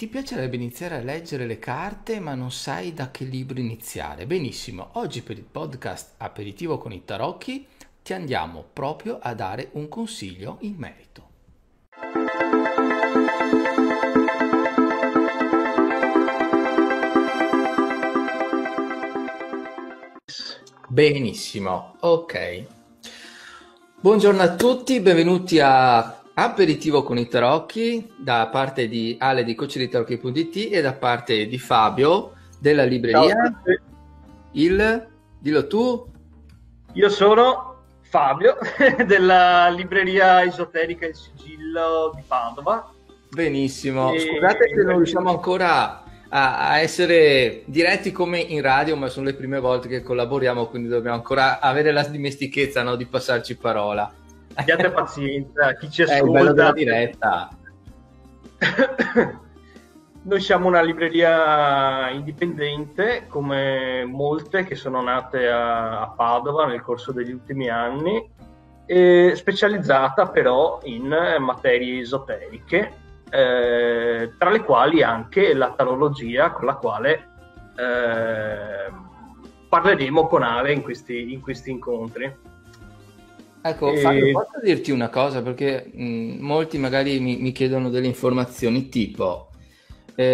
Ti piacerebbe iniziare a leggere le carte ma non sai da che libro iniziare? Benissimo, oggi per il podcast Aperitivo con i tarocchi ti andiamo proprio a dare un consiglio in merito. Benissimo, ok. Buongiorno a tutti, benvenuti a Aperitivo con i tarocchi da parte di Ale di coachdeitarocchi.it e da parte di Fabio della libreria. Dillo tu. Io sono Fabio della Libreria Esoterica e Sigillo di Padova. Benissimo, scusate se non riusciamo ancora a essere diretti come in radio, ma sono le prime volte che collaboriamo, quindi dobbiamo ancora avere la dimestichezza, no, di passarci parola. Abbiate pazienza, chi ci ascolta. È il bello della diretta. Noi siamo una libreria indipendente, come molte che sono nate a Padova nel corso degli ultimi anni, e specializzata però in materie esoteriche, tra le quali anche la tarologia, con la quale parleremo con Ale in questi incontri. Ecco, Fabio, posso dirti una cosa? Perché molti magari mi chiedono delle informazioni tipo qual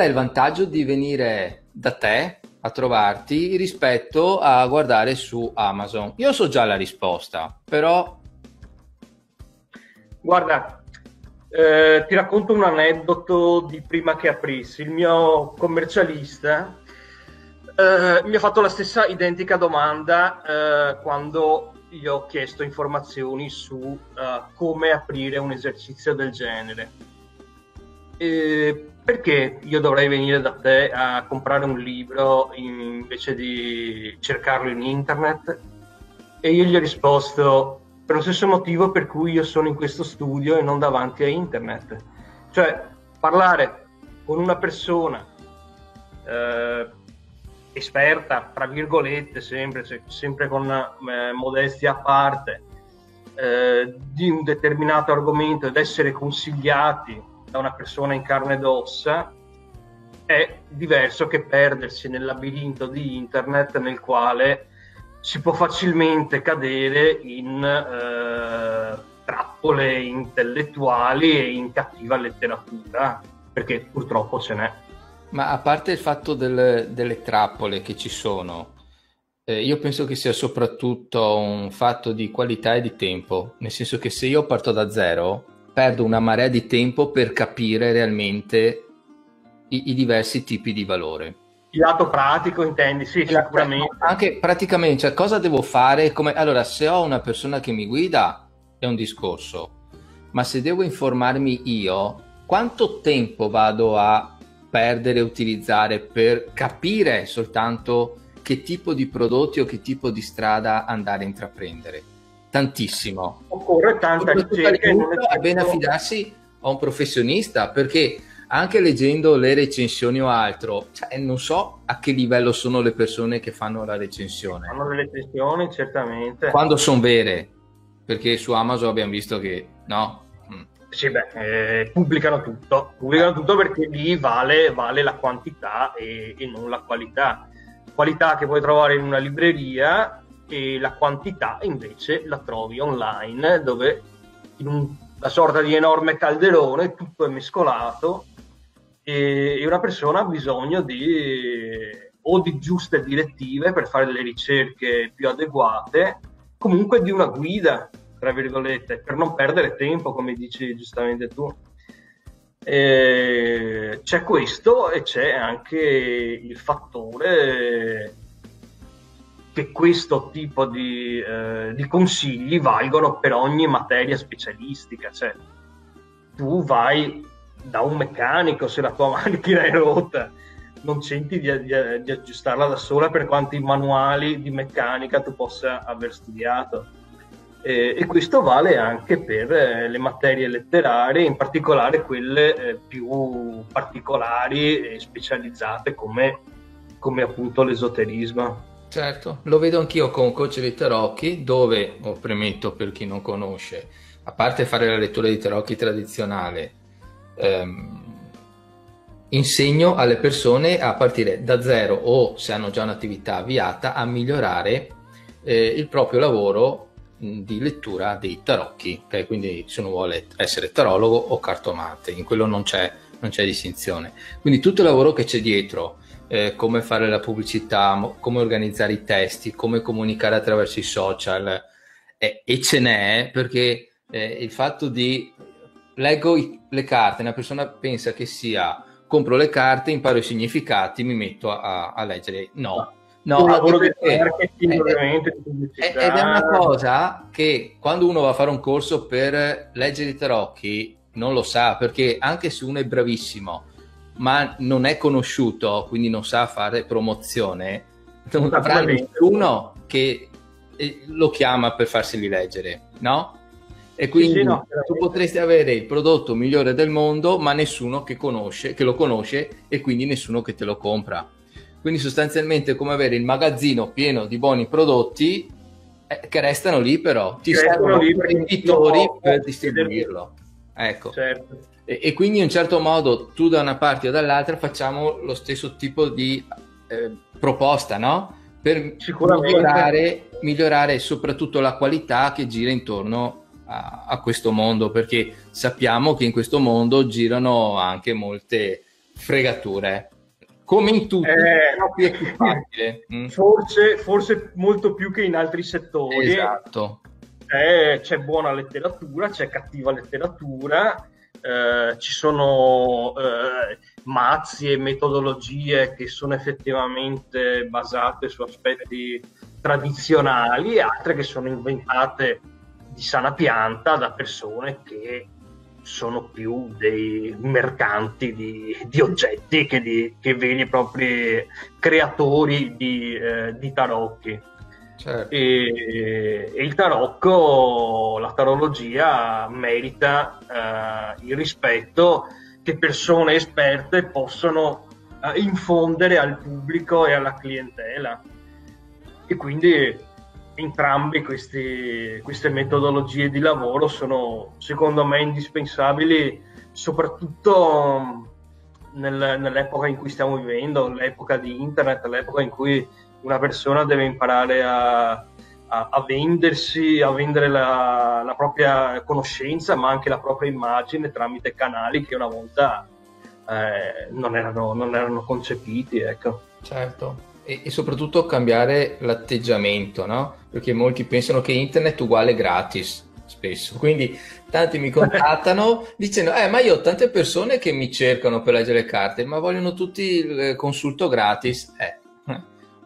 è il vantaggio di venire da te a trovarti rispetto a guardare su Amazon? Io so già la risposta, però... Guarda, ti racconto un aneddoto di prima che aprissi. Il mio commercialista mi ha fatto la stessa identica domanda quando... gli ho chiesto informazioni su come aprire un esercizio del genere. Perché io dovrei venire da te a comprare un libro invece di cercarlo in internet? E io gli ho risposto per lo stesso motivo per cui io sono in questo studio e non davanti a internet. Cioè, parlare con una persona esperta, tra virgolette, sempre con modestia a parte, di un determinato argomento ed essere consigliati da una persona in carne ed ossa è diverso che perdersi nel labirinto di internet, nel quale si può facilmente cadere in trappole intellettuali e in cattiva letteratura, perché purtroppo ce n'è. Ma a parte il fatto delle trappole che ci sono, io penso che sia soprattutto un fatto di qualità e di tempo, nel senso che se io parto da zero, perdo una marea di tempo per capire realmente i diversi tipi di valore. Il lato pratico, intendi? Sì, sicuramente. Anche praticamente, cioè cosa devo fare? Allora, se ho una persona che mi guida è un discorso, ma se devo informarmi io, quanto tempo vado a perdere, utilizzare per capire soltanto che tipo di prodotti o che tipo di strada andare a intraprendere? Tantissimo. Occorre tanta ricerca. È bene affidarsi a un professionista, perché anche leggendo le recensioni o altro, cioè, non so a che livello sono le persone che fanno la recensione. Fanno le recensioni, certamente. Quando sono vere, perché su Amazon abbiamo visto che no. Sì, beh, pubblicano tutto perché lì vale la quantità e non la qualità che puoi trovare in una libreria, e la quantità invece la trovi online, dove in una sorta di enorme calderone tutto è mescolato e una persona ha bisogno di giuste direttive per fare delle ricerche più adeguate, comunque di una guida, tra virgolette, per non perdere tempo, come dici giustamente tu. C'è questo, e c'è anche il fattore che questo tipo di consigli valgono per ogni materia specialistica. Cioè, tu vai da un meccanico se la tua macchina è rotta, non senti di aggiustarla da sola, per quanti manuali di meccanica tu possa aver studiato. E questo vale anche per le materie letterarie, in particolare quelle più particolari e specializzate come appunto l'esoterismo. Certo, lo vedo anch'io con Coach dei Tarocchi, dove, premetto per chi non conosce, a parte fare la lettura di tarocchi tradizionale, Insegno alle persone a partire da zero o, se hanno già un'attività avviata, a migliorare il proprio lavoro di lettura dei tarocchi, okay? Quindi se uno vuole essere tarologo o cartomante, in quello non c'è distinzione. Quindi tutto il lavoro che c'è dietro, come fare la pubblicità, come organizzare i testi, come comunicare attraverso i social, e ce n'è, perché il fatto di leggo le carte, una persona pensa che sia compro le carte, imparo i significati, mi metto a leggere. No, un lavoro di marketing, ovviamente, di pubblicità. Ed è una cosa che quando uno va a fare un corso per leggere i tarocchi non lo sa, perché anche se uno è bravissimo ma non è conosciuto, quindi non sa fare promozione, non avrà nessuno che lo chiama per farseli leggere, no? E quindi tu potresti avere il prodotto migliore del mondo, ma nessuno che lo conosce, e quindi nessuno che te lo compra. Quindi sostanzialmente è come avere il magazzino pieno di buoni prodotti che restano lì, però ti servono i venditori per distribuirlo. Ecco. Certo. E quindi in un certo modo tu da una parte o dall'altra facciamo lo stesso tipo di proposta, no? Per migliorare soprattutto la qualità che gira intorno a questo mondo, perché sappiamo che in questo mondo girano anche molte fregature. Come in tutti, è più facile. Forse molto più che in altri settori. Esatto. C'è buona letteratura, c'è cattiva letteratura, ci sono mazzi e metodologie che sono effettivamente basate su aspetti tradizionali, e altre che sono inventate di sana pianta da persone che sono più dei mercanti di oggetti che veri e propri creatori di tarocchi. Certo. E il tarocco, la tarologia, merita il rispetto che persone esperte possono infondere al pubblico e alla clientela, e quindi entrambe queste metodologie di lavoro sono, secondo me, indispensabili, soprattutto nell'epoca in cui stiamo vivendo, l'epoca di internet, l'epoca in cui una persona deve imparare a vendersi, a vendere la propria conoscenza, ma anche la propria immagine tramite canali che una volta non erano concepiti, ecco. Certo. E soprattutto cambiare l'atteggiamento, no? Perché molti pensano che internet uguale gratis, spesso. Quindi tanti mi contattano dicendo ma io ho tante persone che mi cercano per leggere le carte, ma vogliono tutti il consulto gratis.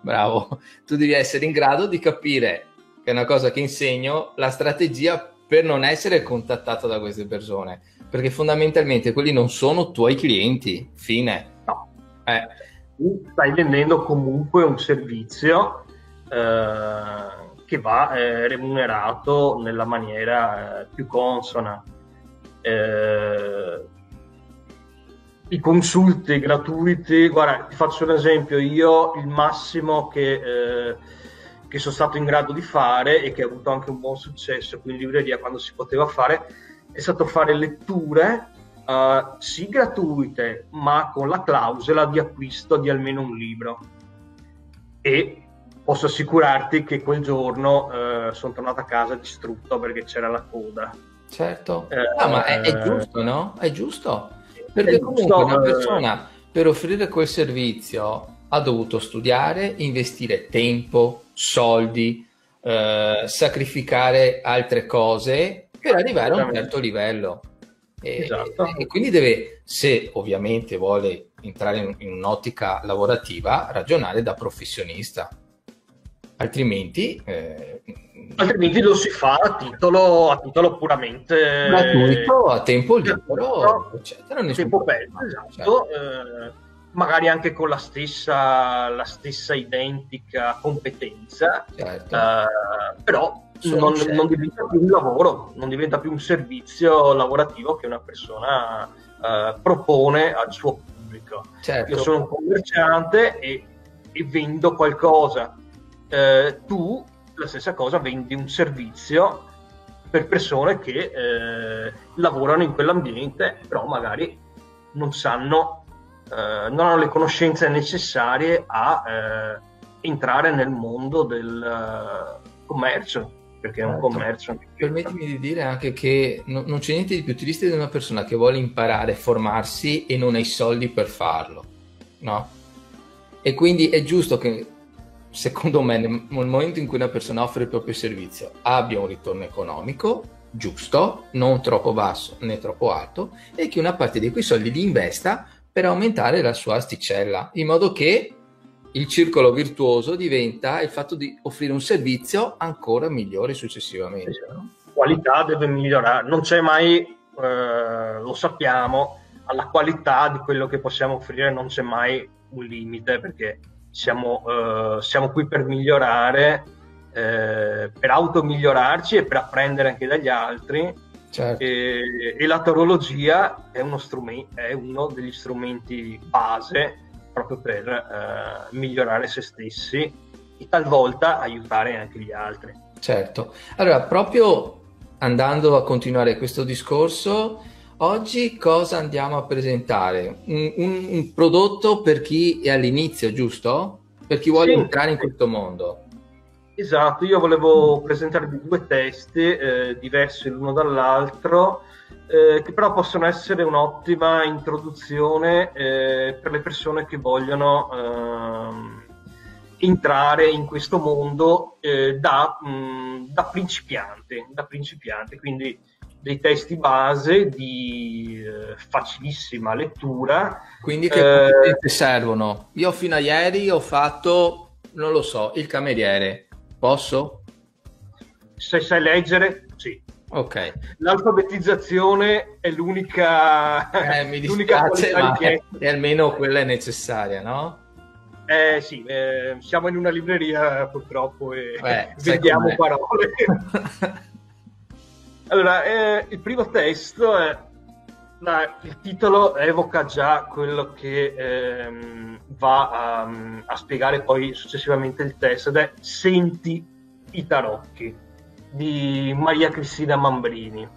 Bravo, tu devi essere in grado di capire, che è una cosa che insegno, la strategia per non essere contattato da queste persone, perché fondamentalmente quelli non sono tuoi clienti, fine. No. Stai vendendo comunque un servizio che va remunerato nella maniera più consona. I consulti gratuiti, guarda, ti faccio un esempio: io il massimo che sono stato in grado di fare, e che ha avuto anche un buon successo qui in libreria quando si poteva fare, è stato fare letture sì gratuite, ma con la clausola di acquisto di almeno un libro, e posso assicurarti che quel giorno sono tornato a casa distrutto, perché c'era la coda. Certo. Ma è giusto, no? È giusto, perché comunque una persona per offrire quel servizio ha dovuto studiare, investire tempo, soldi, sacrificare altre cose per arrivare a un certo livello. Esatto. E quindi deve, se ovviamente vuole entrare in un'ottica lavorativa, ragionare da professionista, altrimenti lo si fa a titolo puramente gratuito, a tempo libero, eccetera, tempo perso, esatto, cioè. Magari anche con la stessa identica competenza, certo. Però non diventa più un lavoro, non diventa più un servizio lavorativo che una persona propone al suo pubblico. Certo. Io sono un commerciante e vendo qualcosa, tu la stessa cosa, vendi un servizio per persone che lavorano in quell'ambiente, però magari non sanno non hanno le conoscenze necessarie a entrare nel mondo del commercio, perché è un commercio. Permettimi di dire anche che non c'è niente di più triste di una persona che vuole imparare, formarsi e non ha i soldi per farlo, no? E quindi è giusto che, secondo me, nel momento in cui una persona offre il proprio servizio abbia un ritorno economico giusto, non troppo basso né troppo alto, e che una parte di quei soldi li investa per aumentare la sua asticella, in modo che il circolo virtuoso diventa il fatto di offrire un servizio ancora migliore successivamente. La qualità deve migliorare, non c'è mai, lo sappiamo, alla qualità di quello che possiamo offrire non c'è mai un limite, perché siamo qui per migliorare, per automigliorarci e per apprendere anche dagli altri. Certo. E la tarologia è uno degli strumenti base proprio per migliorare se stessi e talvolta aiutare anche gli altri. Certo. Allora, proprio andando a continuare questo discorso, oggi cosa andiamo a presentare? Un prodotto per chi è all'inizio, giusto? Per chi vuole entrare in questo mondo. Esatto, io volevo presentarvi due testi diversi l'uno dall'altro, che però possono essere un'ottima introduzione per le persone che vogliono entrare in questo mondo da principianti, quindi dei testi base di facilissima lettura. Quindi che servono? Io fino a ieri ho fatto, non lo so, il cameriere. Posso? Se sai leggere, sì. Ok. L'alfabetizzazione è l'unica dispiace, ma è almeno quella è necessaria, no? Sì, siamo in una libreria purtroppo e vediamo parole. Allora, il primo testo, il titolo evoca già quello che va a spiegare poi successivamente il testo, ed è Senti i tarocchi di Maria Cristina Mambrini.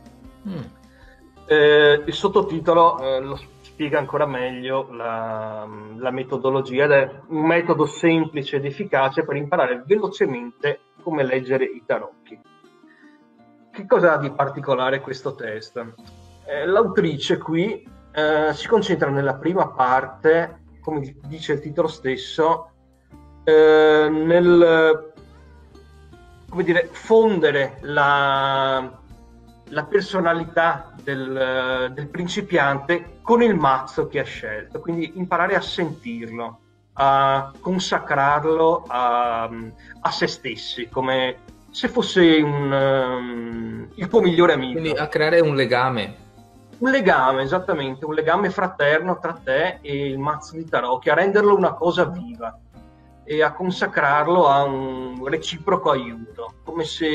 Il sottotitolo lo spiega ancora meglio la metodologia, ed è un metodo semplice ed efficace per imparare velocemente come leggere i tarocchi. Che cosa ha di particolare questo testo? L'autrice qui si concentra nella prima parte, come dice il titolo stesso, nel, come dire, fondere la personalità del principiante con il mazzo che ha scelto, quindi imparare a sentirlo, a consacrarlo a se stessi, come se fosse il tuo migliore amico. Quindi a creare un legame. Un legame, esattamente, un legame fraterno tra te e il mazzo di tarocchi, a renderlo una cosa viva e a consacrarlo a un reciproco aiuto, come se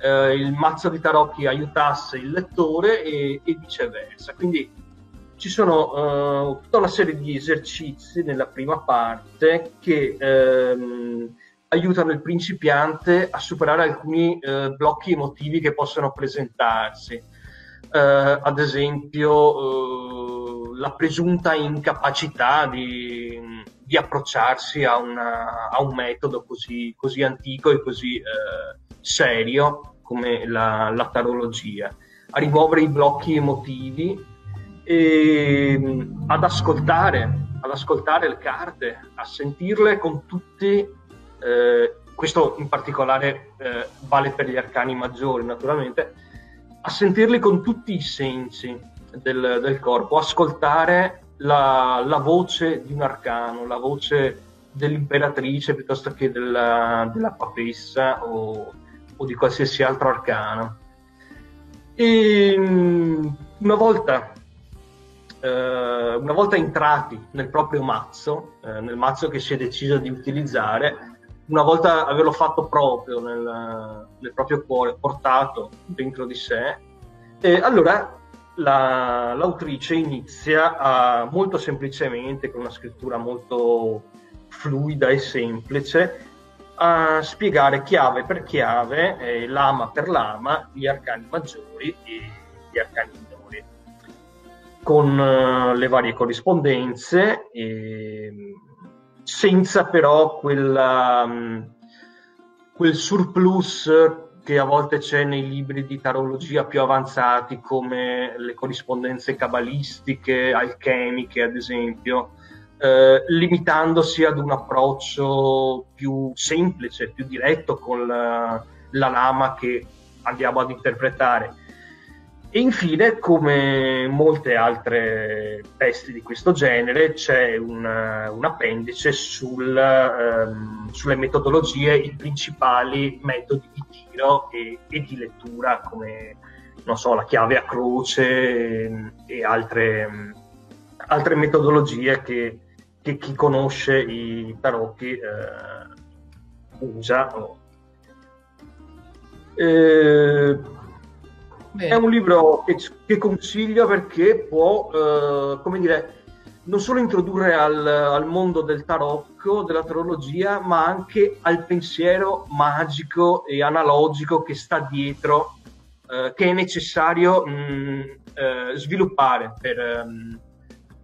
il mazzo di tarocchi aiutasse il lettore e viceversa. Quindi ci sono tutta una serie di esercizi nella prima parte che aiutano il principiante a superare alcuni blocchi emotivi che possono presentarsi. Ad esempio la presunta incapacità di approcciarsi a un metodo così antico e così serio come la tarologia, a rimuovere i blocchi emotivi e ad ascoltare le carte, a sentirle con tutti. Questo in particolare vale per gli arcani maggiori, naturalmente, a sentirli con tutti i sensi del corpo, ascoltare la voce di un arcano, la voce dell'imperatrice piuttosto che della papessa o di qualsiasi altro arcano. E una volta entrati nel proprio mazzo, nel mazzo che si è deciso di utilizzare, una volta averlo fatto proprio nel proprio cuore, portato dentro di sé, e allora l'autrice inizia molto semplicemente, con una scrittura molto fluida e semplice, a spiegare chiave per chiave, lama per lama, gli arcani maggiori e gli arcani minori. con le varie corrispondenze, senza però quel surplus che a volte c'è nei libri di tarologia più avanzati, come le corrispondenze cabalistiche, alchemiche ad esempio, limitandosi ad un approccio più semplice, più diretto con la lama che andiamo ad interpretare. E infine, come molte altre testi di questo genere, c'è un appendice sulle metodologie, i principali metodi di tiro e di lettura, come non so, la chiave a croce e altre metodologie che chi conosce i tarocchi usa. È un libro che consiglio perché può, come dire, non solo introdurre al mondo del tarocco, della tarologia, ma anche al pensiero magico e analogico che sta dietro, che è necessario sviluppare per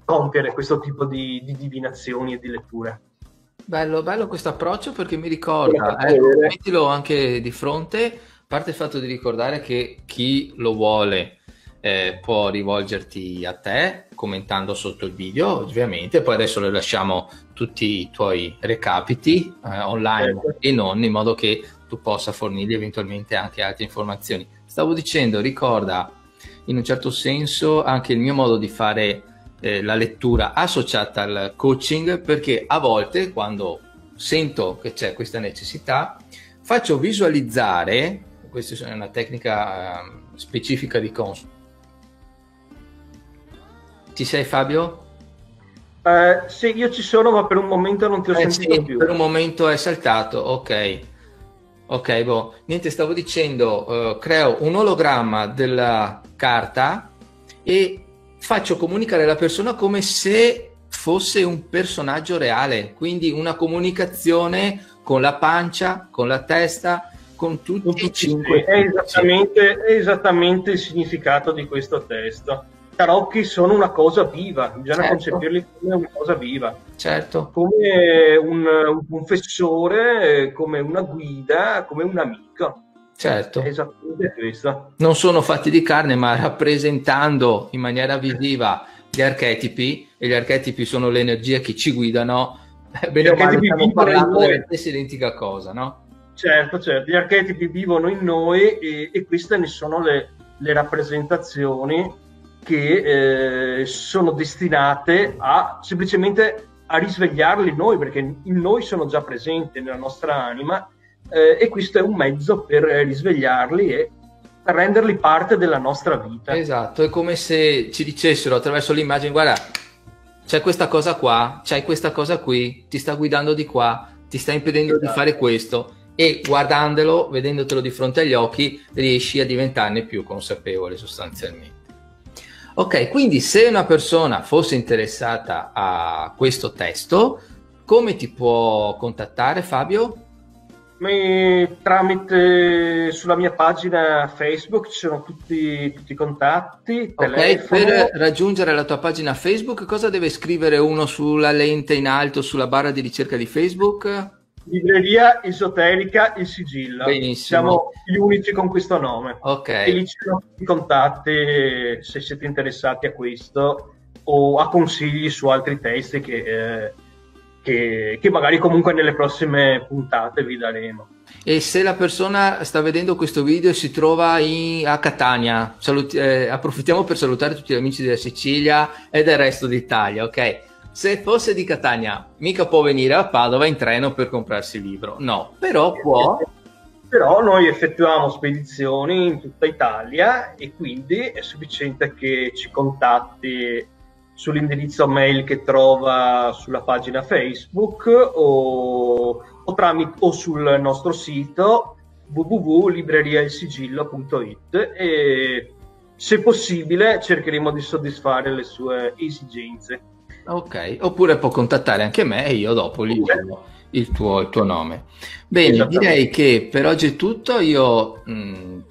compiere questo tipo di divinazioni e di letture. Bello, bello questo approccio, perché mi ricorda, mettilo anche di fronte. A parte il fatto di ricordare che chi lo vuole può rivolgerti a te commentando sotto il video, ovviamente. Poi adesso le lasciamo tutti i tuoi recapiti online e non, in modo che tu possa fornirgli eventualmente anche altre informazioni. Stavo dicendo, ricorda in un certo senso anche il mio modo di fare la lettura associata al coaching, perché a volte, quando sento che c'è questa necessità, faccio visualizzare. Questa è una tecnica specifica di Consul. Ci sei, Fabio? Sì, io ci sono, ma per un momento non ti ho sentito più. Per un momento è saltato, ok, boh. Niente, stavo dicendo, creo un ologramma della carta e faccio comunicare la persona come se fosse un personaggio reale, quindi una comunicazione con la pancia, con la testa, con tutti e cinque. È esattamente il significato di questo testo. I tarocchi sono una cosa viva, bisogna concepirli come una cosa viva. Certo. Come un confessore, come una guida, come un amico. Certo. È esattamente questo. Non sono fatti di carne, ma rappresentando in maniera visiva gli archetipi, e gli archetipi sono le energie che ci guidano. Bene o male stiamo parlando della stessa identica cosa, no? Certo, gli archetipi vivono in noi e queste ne sono le rappresentazioni che sono destinate semplicemente a risvegliarli noi, perché in noi sono già presenti nella nostra anima, e questo è un mezzo per risvegliarli e per renderli parte della nostra vita. Esatto, è come se ci dicessero attraverso l'immagine: guarda, c'è questa cosa qua, c'hai questa cosa qui, ti sta guidando di qua, ti sta impedendo di fare questo. E guardandolo, vedendotelo di fronte agli occhi, riesci a diventarne più consapevole sostanzialmente. Ok, quindi se una persona fosse interessata a questo testo, come ti può contattare, Fabio? Tramite sulla mia pagina Facebook ci sono tutti i contatti, telefono. Per raggiungere la tua pagina Facebook, cosa deve scrivere uno sulla lente in alto, sulla barra di ricerca di Facebook? Libreria Esoterica e Sigillo. Benissimo. Siamo gli unici con questo nome. Ok. E lì ci sono tutti i contatti se siete interessati a questo o a consigli su altri testi che magari comunque nelle prossime puntate vi daremo. E se la persona sta vedendo questo video e si trova a Catania, approfittiamo per salutare tutti gli amici della Sicilia e del resto d'Italia, ok? Se fosse di Catania, mica può venire a Padova in treno per comprarsi il libro, no, però può. Però noi effettuiamo spedizioni in tutta Italia e quindi è sufficiente che ci contatti sull'indirizzo mail che trova sulla pagina Facebook o sul nostro sito www.librerialisigillo.it e, se possibile, cercheremo di soddisfare le sue esigenze. Ok, oppure può contattare anche me e io dopo gli dico il tuo nome. Bene, direi che per oggi è tutto. Io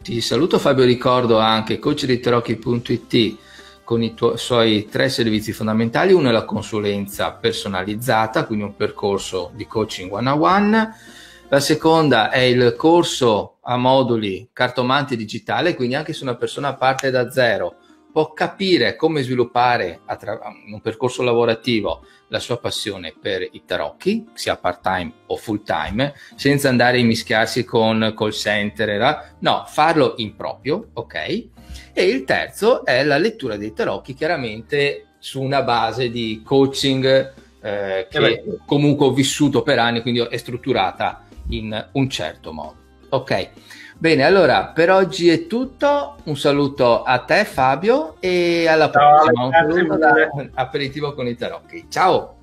ti saluto, Fabio. Ricordo anche coachdeitarocchi.it, con i suoi tre servizi fondamentali. Uno è la consulenza personalizzata, quindi un percorso di coaching one on one. La seconda è il corso a moduli cartomante digitale, quindi anche se una persona parte da zero può capire come sviluppare in un percorso lavorativo la sua passione per i tarocchi, sia part-time o full-time, senza andare a mischiarsi con call center, no, farlo in proprio, ok? E il terzo è la lettura dei tarocchi, chiaramente su una base di coaching che comunque ho vissuto per anni, quindi è strutturata in un certo modo, ok? Bene, allora per oggi è tutto, un saluto a te Fabio e alla prossima, un saluto da Aperitivo con i tarocchi, ciao!